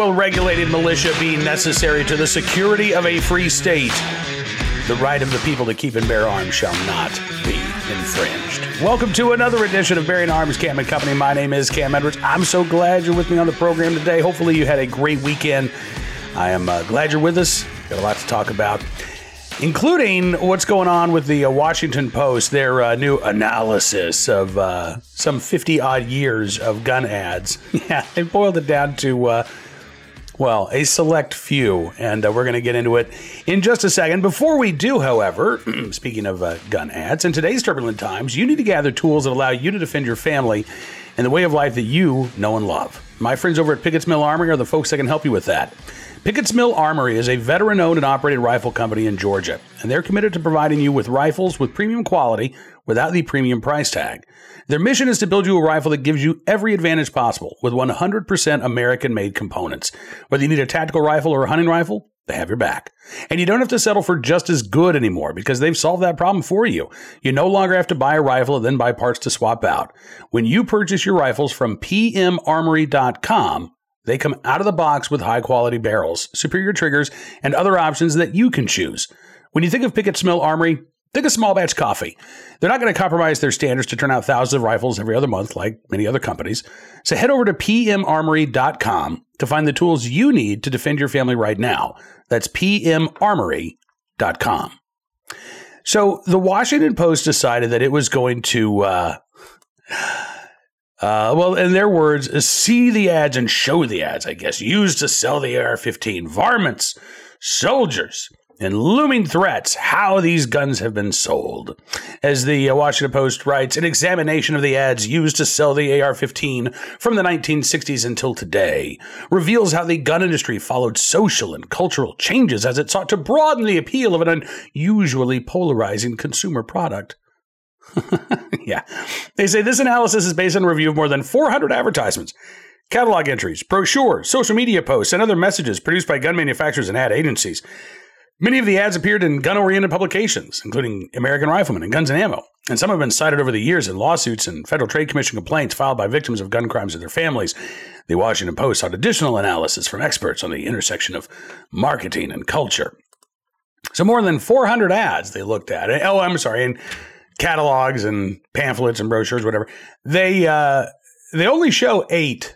well-regulated militia being necessary to the security of a free state, the right of the people to keep and bear arms shall not be infringed. Welcome to another edition of Bearing Arms, Cam and Company. My name is Cam Edwards. I'm so glad you're with me on the program today. Hopefully you had a great weekend. I am glad you're with us. Got a lot to talk about, including what's going on with the Washington Post, their new analysis of some 50-odd years of gun ads. Yeah, they boiled it down to, a select few, and we're going to get into it in just a second. Before we do, however, speaking of gun ads, in today's turbulent times, you need to gather tools that allow you to defend your family and the way of life that you know and love. My friends over at Pickett's Mill Armory are the folks that can help you with that. Pickett's Mill Armory is a veteran-owned and operated rifle company in Georgia, and they're committed to providing you with rifles with premium quality without the premium price tag. Their mission is to build you a rifle that gives you every advantage possible with 100% American-made components. Whether you need a tactical rifle or a hunting rifle, they have your back. And you don't have to settle for just as good anymore because they've solved that problem for you. You no longer have to buy a rifle and then buy parts to swap out. When you purchase your rifles from PMArmory.com, they come out of the box with high-quality barrels, superior triggers, and other options that you can choose. When you think of Pickett's Mill Armory, think of small batch coffee. They're not going to compromise their standards to turn out thousands of rifles every other month like many other companies. So head over to PMArmory.com to find the tools you need to defend your family right now. That's PMArmory.com. So the Washington Post decided that it was going to... in their words, see the ads and show the ads, I guess, used to sell the AR-15. Varmints, soldiers, and looming threats, how these guns have been sold. As the Washington Post writes, an examination of the ads used to sell the AR-15 from the 1960s until today reveals how the gun industry followed social and cultural changes as it sought to broaden the appeal of an unusually polarizing consumer product. Yeah. They say this analysis is based on a review of more than 400 advertisements, catalog entries, brochures, social media posts, and other messages produced by gun manufacturers and ad agencies. Many of the ads appeared in gun-oriented publications, including American Rifleman and Guns and Ammo, and some have been cited over the years in lawsuits and Federal Trade Commission complaints filed by victims of gun crimes and their families. The Washington Post sought additional analysis from experts on the intersection of marketing and culture. So more than 400 ads they looked at. And catalogs and pamphlets and brochures, whatever. They only show 8,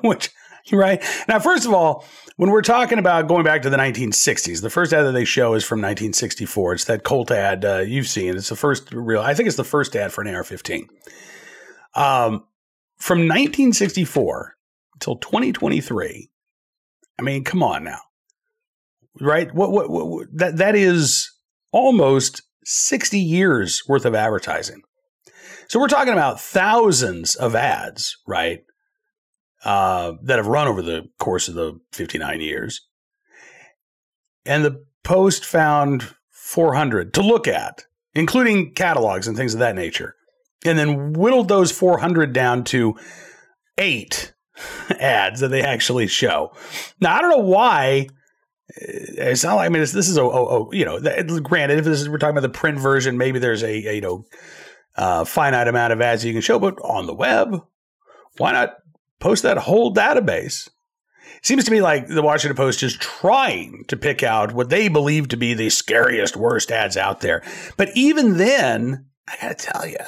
which, right? Now, first of all, when we're talking about going back to the 1960s, the first ad that they show is from 1964. It's that Colt ad you've seen. It's the first real, I think it's the first ad for an AR-15. From 1964 until 2023, I mean, come on now, right? What that is almost 60 years worth of advertising. So we're talking about thousands of ads, right, that have run over the course of the 59 years. And the Post found 400 to look at, including catalogs and things of that nature, and then whittled those 400 down to 8 ads that they actually show. Now, I don't know why. It's not like, I mean, this is granted, if this is, we're talking about the print version, maybe there's a finite amount of ads you can show, but on the web, why not post that whole database? It seems to me like the Washington Post is trying to pick out what they believe to be the scariest, worst ads out there. But even then, I got to tell you,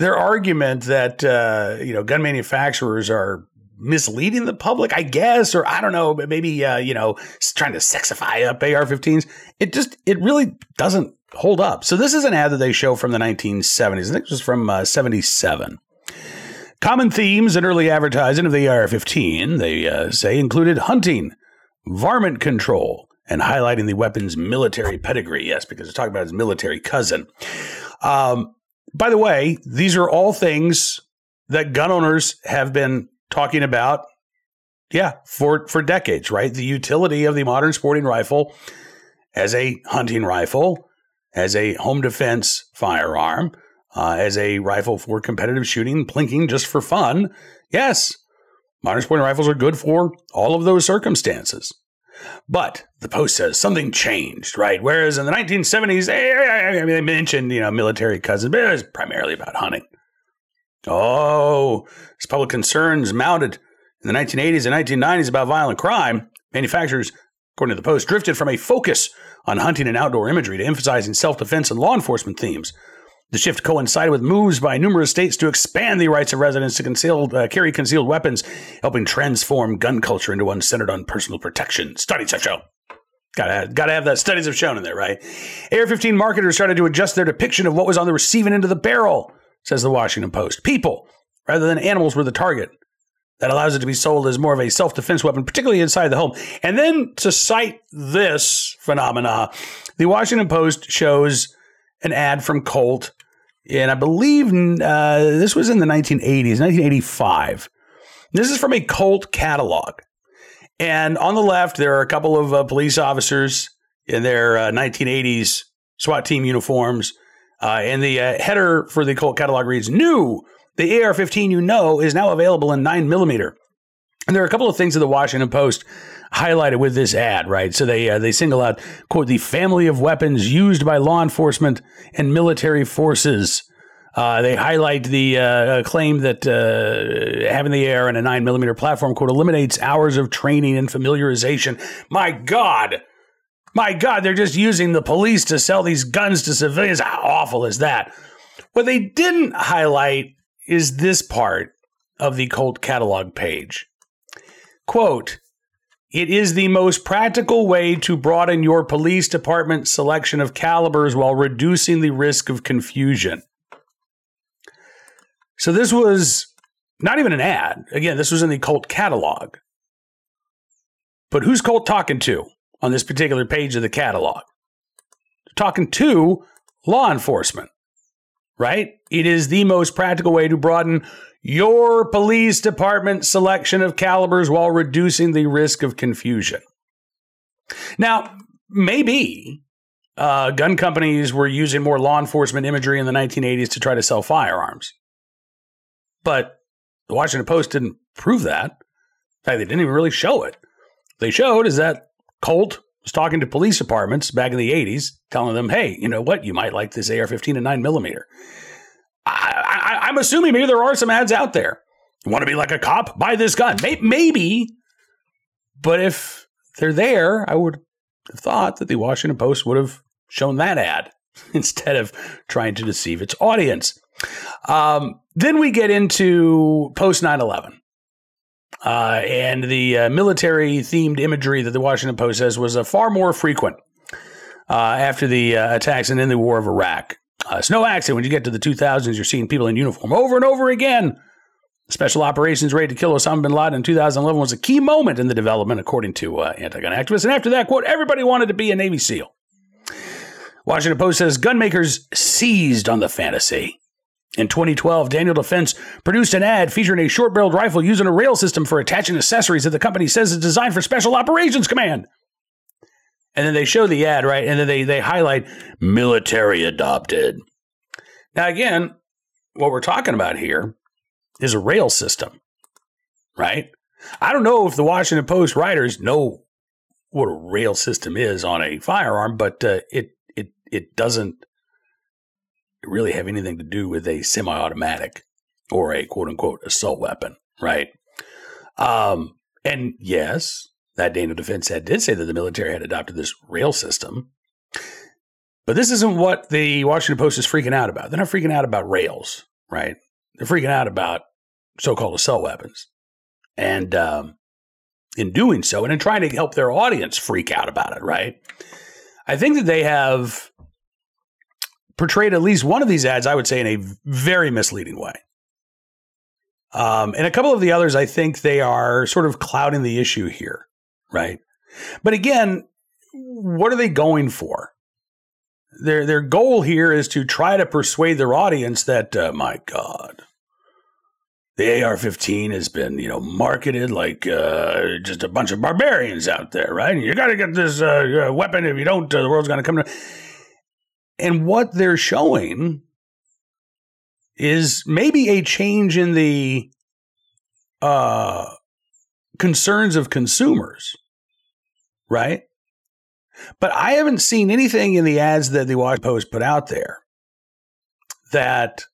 their argument that, gun manufacturers are misleading the public, I guess, or I don't know, but maybe, trying to sexify up AR-15s. It really doesn't hold up. So this is an ad that they show from the 1970s. I think it was from 77. Common themes in early advertising of the AR-15, they say, included hunting, varmint control, and highlighting the weapon's military pedigree. Yes, because they're talking about his military cousin. By the way, these are all things that gun owners have been talking about, for decades, right? The utility of the modern sporting rifle as a hunting rifle, as a home defense firearm, as a rifle for competitive shooting, plinking just for fun. Yes, modern sporting rifles are good for all of those circumstances. But the Post says something changed, right? Whereas in the 1970s, they mentioned, military cousin, but it was primarily about hunting. Oh, as public concerns mounted In the 1980s and 1990s about violent crime, manufacturers, according to the Post, drifted from a focus on hunting and outdoor imagery to emphasizing self-defense and law enforcement themes. The shift coincided with moves by numerous states to expand the rights of residents to carry concealed weapons, helping transform gun culture into one centered on personal protection. Studies have shown. Gotta have that studies have shown in there, right? AR-15 marketers started to adjust their depiction of what was on the receiving end of the barrel, says the Washington Post. People, rather than animals, were the target. That allows it to be sold as more of a self-defense weapon, particularly inside the home. And then to cite this phenomena, the Washington Post shows an ad from Colt, and I believe this was in the 1980s, 1985. This is from a Colt catalog. And on the left, there are a couple of police officers in their 1980s SWAT team uniforms. And the header for the Colt catalog reads, "New, the AR-15 you know is now available in 9mm. And there are a couple of things that the Washington Post highlighted with this ad, right? So they single out, quote, the family of weapons used by law enforcement and military forces. They highlight the claim that having the AR in a 9mm platform, quote, eliminates hours of training and familiarization. My God, they're just using the police to sell these guns to civilians. How awful is that? What they didn't highlight is this part of the Colt catalog page. Quote, it is the most practical way to broaden your police department's selection of calibers while reducing the risk of confusion. So this was not even an ad. Again, this was in the Colt catalog. But who's Colt talking to on this particular page of the catalog? Talking to law enforcement, right? It is the most practical way to broaden your police department selection of calibers while reducing the risk of confusion. Now, maybe gun companies were using more law enforcement imagery in the 1980s to try to sell firearms. But the Washington Post didn't prove that. In fact, they didn't even really show it. What they showed is that Colt was talking to police departments back in the 80s, telling them, hey, you know what? You might like this AR-15 and 9mm. I'm assuming maybe there are some ads out there. You want to be like a cop? Buy this gun. Maybe. But if they're there, I would have thought that the Washington Post would have shown that ad instead of trying to deceive its audience. Then we get into post 9/11 and the military-themed imagery that the Washington Post says was far more frequent after the attacks and in the war of Iraq. It's no accident when you get to the 2000s, you're seeing people in uniform over and over again. The special operations raid to kill Osama bin Laden in 2011 was a key moment in the development, according to anti-gun activists. And after that, quote, everybody wanted to be a Navy SEAL. Washington Post says gun makers seized on the fantasy. In 2012, Daniel Defense produced an ad featuring a short-barreled rifle using a rail system for attaching accessories that the company says is designed for Special Operations Command. And then they show the ad, right? And then they highlight military adopted. Now, again, what we're talking about here is a rail system, right? I don't know if the Washington Post writers know what a rail system is on a firearm, but it doesn't really have anything to do with a semi-automatic or a quote-unquote assault weapon, right? And yes, that Daniel Defense ad did say that the military had adopted this rail system. But this isn't what the Washington Post is freaking out about. They're not freaking out about rails, right? They're freaking out about so-called assault weapons. And in doing so, and in trying to help their audience freak out about it, right? I think that they have portrayed at least one of these ads, I would say, in a very misleading way. And a couple of the others, I think they are sort of clouding the issue here. Right. But again, what are they going for? Their goal here is to try to persuade their audience that, my God, the AR-15 has been, marketed like just a bunch of barbarians out there. Right. And you got to get this weapon. If you don't, the world's going to come to. And what they're showing is maybe a change in the concerns of consumers, right? But I haven't seen anything in the ads that the Washington Post put out there that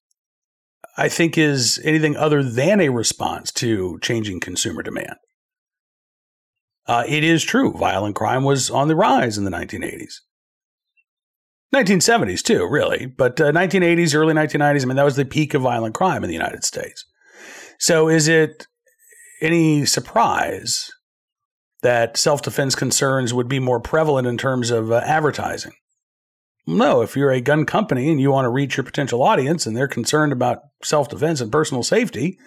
I think is anything other than a response to changing consumer demand. It is true. Violent crime was on the rise in the 1980s. 1970s too, really. But 1980s, early 1990s, I mean, that was the peak of violent crime in the United States. So is it any surprise that self-defense concerns would be more prevalent in terms of advertising? No, if you're a gun company and you want to reach your potential audience and they're concerned about self-defense and personal safety,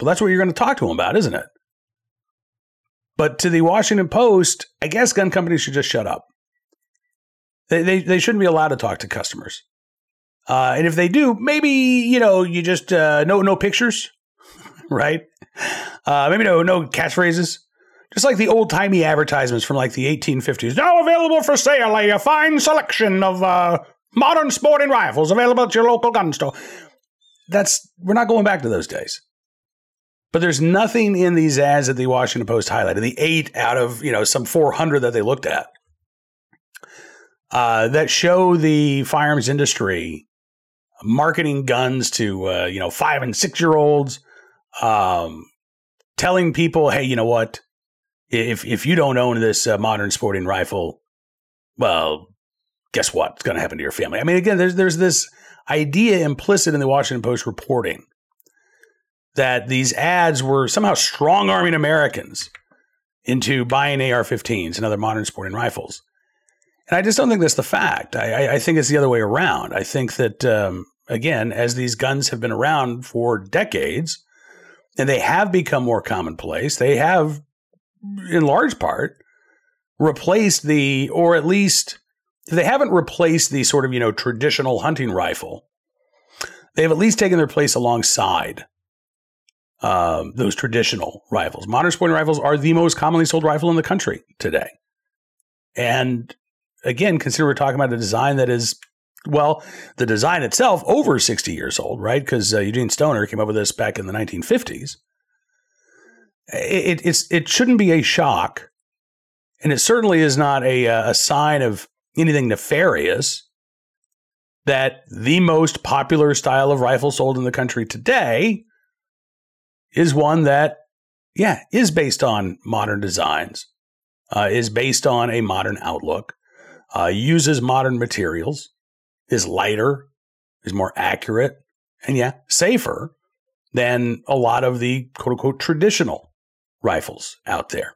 well, that's what you're going to talk to them about, isn't it? But to the Washington Post, I guess gun companies should just shut up. They shouldn't be allowed to talk to customers. And if they do, maybe, you know, you just no pictures, right? Maybe no catchphrases. Just like the old-timey advertisements from like the 1850s. Now available for sale, a fine selection of modern sporting rifles available at your local gun store. We're not going back to those days. But there's nothing in these ads that the Washington Post highlighted, the 8 out of, you know, some 400 that they looked at, that show the firearms industry marketing guns to, 5 and 6-year-olds, telling people, hey, you know what? If you don't own this modern sporting rifle, well, guess what? It's going to happen to your family. I mean, again, there's this idea implicit in the Washington Post reporting that these ads were somehow strong-arming Americans into buying AR-15s and other modern sporting rifles. And I just don't think that's the fact. I think it's the other way around. I think that, again, as these guns have been around for decades, and they have become more commonplace, they have in large part replaced the, or at least they haven't replaced the sort of, traditional hunting rifle. They've at least taken their place alongside those traditional rifles. Modern sporting rifles are the most commonly sold rifle in the country today. And again, consider we're talking about a design that is, well, the design itself over 60 years old, right? Because Eugene Stoner came up with this back in the 1950s. It shouldn't be a shock, and it certainly is not a sign of anything nefarious that the most popular style of rifle sold in the country today is one that, is based on modern designs, is based on a modern outlook, uses modern materials, is lighter, is more accurate, and, safer than a lot of the quote-unquote traditional rifles out there.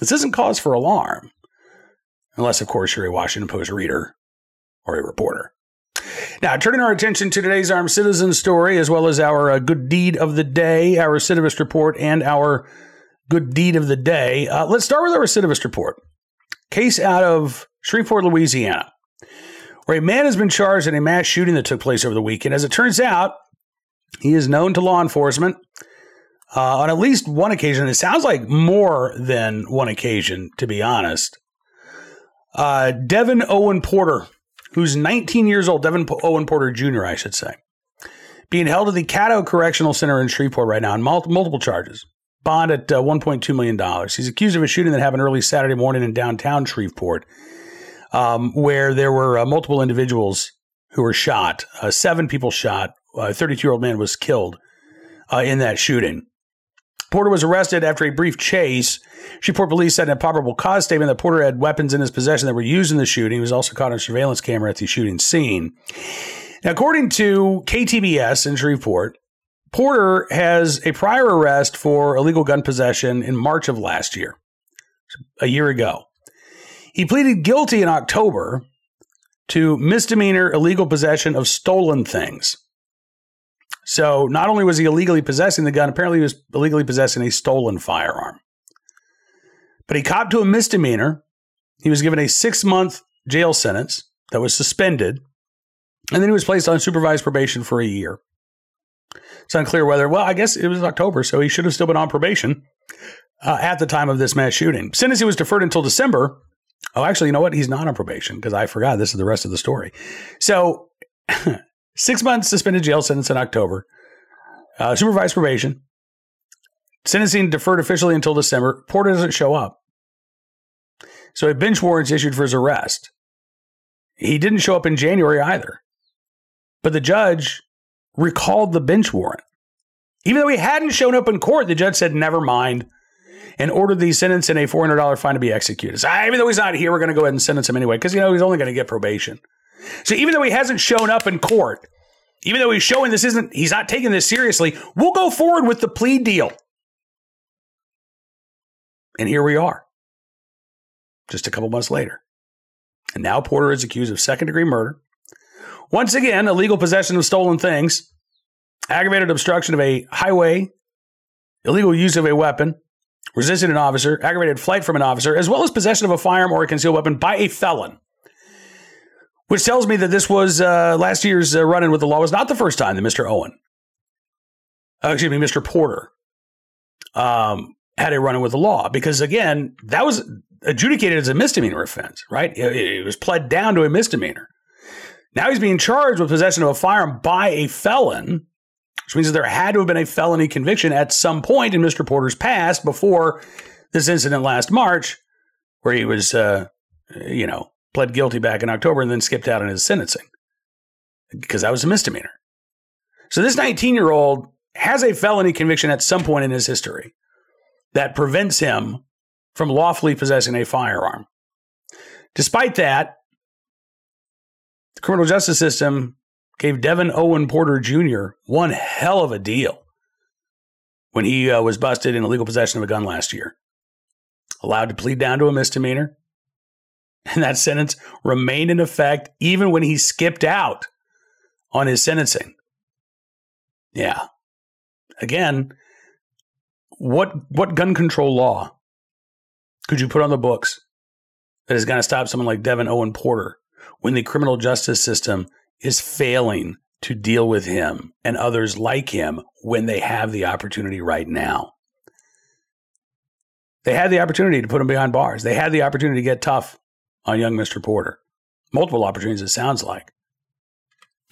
This isn't cause for alarm, unless, of course, you're a Washington Post reader or a reporter. Now, turning our attention to today's Armed Citizen story, as well as our good deed of the day, our recidivist report, and our good deed of the day. Let's start with our recidivist report. Case out of Shreveport, Louisiana, where a man has been charged in a mass shooting that took place over the weekend. As it turns out, he is known to law enforcement on at least one occasion, and it sounds like more than one occasion, to be honest. Devin Owen Porter, who's 19 years old, Devin Owen Porter Jr., I should say, being held at the Caddo Correctional Center in Shreveport right now on multiple charges, bond at $1.2 million. He's accused of a shooting that happened early Saturday morning in downtown Shreveport, where there were multiple individuals who were shot. 7 people shot. A 32-year-old man was killed in that shooting. Porter was arrested after a brief chase. Shreveport police said in a probable cause statement that Porter had weapons in his possession that were used in the shooting. He was also caught on a surveillance camera at the shooting scene. Now, according to KTBS in Shreveport, Porter has a prior arrest for illegal gun possession in March of last year, a year ago. He pleaded guilty in October to misdemeanor illegal possession of stolen things. So not only was he illegally possessing the gun, apparently he was illegally possessing a stolen firearm. But he copped to a misdemeanor. He was given a 6-month jail sentence that was suspended, and then he was placed on supervised probation for a year. It's unclear whether, well, I guess it was October, so he should have still been on probation at the time of this mass shooting. Sentence was deferred until December. Oh, actually, you know what? He's not on probation because I forgot. This is the rest of the story. So 6 months suspended jail sentence in October, supervised probation, sentencing deferred officially until December. Porter doesn't show up. So a bench warrant is issued for his arrest. He didn't show up in January either. But the judge recalled the bench warrant. Even though he hadn't shown up in court, the judge said, never mind, and ordered the sentence and a $400 fine to be executed. So even though he's not here, we're going to go ahead and sentence him anyway because, you know, he's only going to get probation. So even though he hasn't shown up in court, even though he's showing this isn't, he's not taking this seriously, we'll go forward with the plea deal. And here we are, just a couple months later. And now Porter is accused of second-degree murder. Once again, illegal possession of stolen things, aggravated obstruction of a highway, illegal use of a weapon, resisting an officer, aggravated flight from an officer, as well as possession of a firearm or a concealed weapon by a felon. Which tells me that this was last year's run-in with the law was not the first time that Mr. Porter had a run-in with the law. Because, again, that was adjudicated as a misdemeanor offense, right? It was pled down to a misdemeanor. Now he's being charged with possession of a firearm by a felon, which means that there had to have been a felony conviction at some point in Mr. Porter's past before this incident last March, where he was, pled guilty back in October and then skipped out on his sentencing because that was a misdemeanor. So this 19-year-old has a felony conviction at some point in his history that prevents him from lawfully possessing a firearm. Despite that, the criminal justice system gave Devin Owen Porter Jr. one hell of a deal when he was busted in illegal possession of a gun last year. Allowed to plead down to a misdemeanor. And that sentence remained in effect even when he skipped out on his sentencing. Yeah. Again, what gun control law could you put on the books that is going to stop someone like Devin Owen Porter when the criminal justice system is failing to deal with him and others like him when they have the opportunity right now? They had the opportunity to put him behind bars. They had the opportunity to get tough on young Mr. Porter. Multiple opportunities, it sounds like.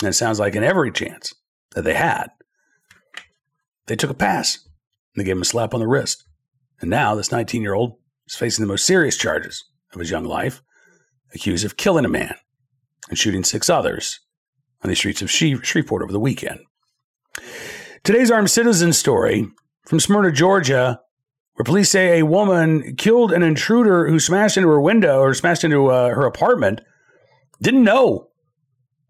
And it sounds like in every chance that they had, they took a pass. They gave him a slap on the wrist. And now this 19-year-old is facing the most serious charges of his young life, accused of killing a man and shooting 6 others on the streets of Shreveport over the weekend. Today's Armed Citizen story from Smyrna, Georgia, where police say a woman killed an intruder who smashed into her window or smashed into her apartment. Didn't know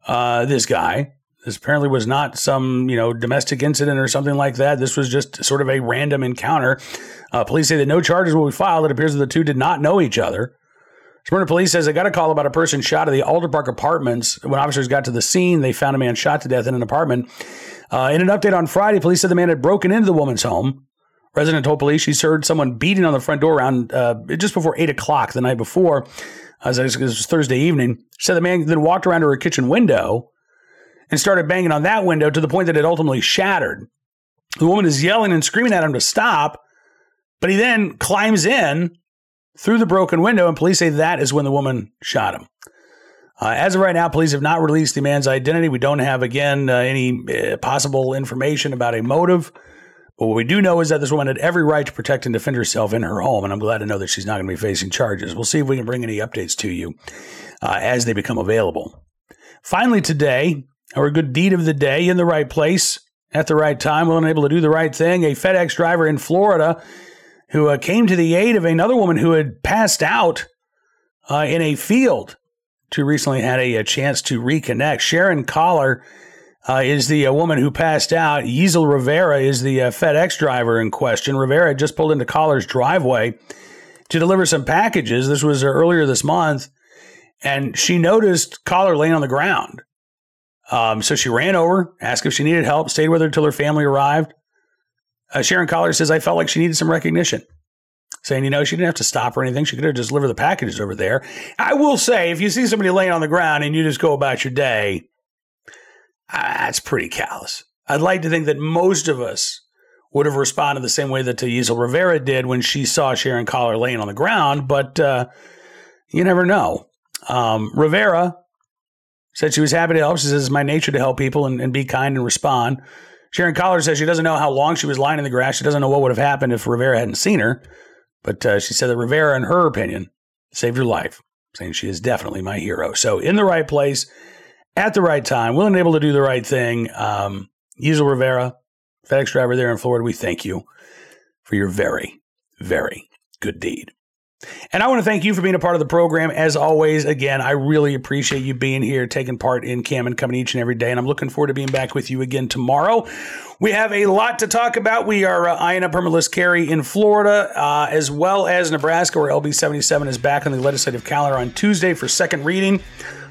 this guy. This apparently was not some, domestic incident or something like that. This was just sort of a random encounter. Police say that no charges will be filed. It appears that the two did not know each other. Smyrna police says they got a call about a person shot at the Alder Park apartments. When officers got to the scene, they found a man shot to death in an apartment. In an update on Friday, police said the man had broken into the woman's home. Resident told police she's heard someone beating on the front door around just before 8 o'clock the night before. This was Thursday evening. She said the man then walked around to her kitchen window and started banging on that window to the point that it ultimately shattered. The woman is yelling and screaming at him to stop, but he then climbs in through the broken window, and police say that is when the woman shot him. As of right now, police have not released the man's identity. We don't have, again, any possible information about a motive. But what we do know is that this woman had every right to protect and defend herself in her home, and I'm glad to know that she's not going to be facing charges. We'll see if we can bring any updates to you as they become available. Finally today, our good deed of the day, in the right place, at the right time, willing and able to do the right thing. A FedEx driver in Florida who came to the aid of another woman who had passed out in a field. She recently had a chance to reconnect. Sharon Collar is the woman who passed out. Yisel Rivera is the FedEx driver in question. Rivera had just pulled into Collar's driveway to deliver some packages. This was earlier this month, and she noticed Collar laying on the ground. So she ran over, asked if she needed help, stayed with her until her family arrived. Sharon Collar says, I felt like she needed some recognition, saying, she didn't have to stop or anything. She could have just delivered the packages over there. I will say, if you see somebody laying on the ground and you just go about your day, that's pretty callous. I'd like to think that most of us would have responded the same way that Yisel Rivera did when she saw Sharon Collar laying on the ground, but you never know. Rivera said she was happy to help. She says, it's my nature to help people and be kind and respond. Sharon Collar says she doesn't know how long she was lying in the grass. She doesn't know what would have happened if Rivera hadn't seen her. But she said that Rivera, in her opinion, saved her life, saying she is definitely my hero. So in the right place, at the right time, willing and able to do the right thing. Yisel Rivera, FedEx driver there in Florida, we thank you for your very, very good deed. And I want to thank you for being a part of the program. As always, again, I really appreciate you being here, taking part in Cam and coming each and every day. And I'm looking forward to being back with you again tomorrow. We have a lot to talk about. We are eyeing up permitless carry in Florida, as well as Nebraska, where LB 77 is back on the legislative calendar on Tuesday for second reading.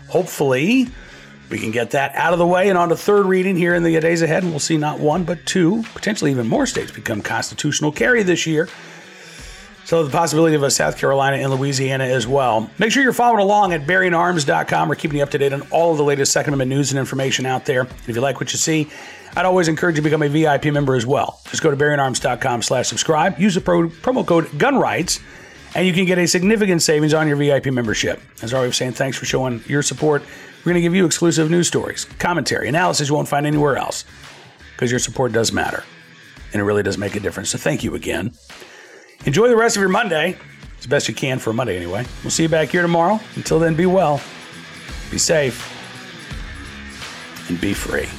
Hopefully, we can get that out of the way and on to third reading here in the days ahead. And we'll see not one, but two, potentially even more states become constitutional carry this year. So the possibility of a South Carolina and Louisiana as well. Make sure you're following along at BearingArms.com. We're keeping you up to date on all of the latest Second Amendment news and information out there. And if you like what you see, I'd always encourage you to become a VIP member as well. Just go to BearingArms.com/subscribe. Use the promo code GUNRIGHTS, and you can get a significant savings on your VIP membership. As always, saying thanks for showing your support. We're going to give you exclusive news stories, commentary, analysis you won't find anywhere else, because your support does matter, and it really does make a difference. So thank you again. Enjoy the rest of your Monday, as best you can for Monday anyway. We'll see you back here tomorrow. Until then, be well, be safe, and be free.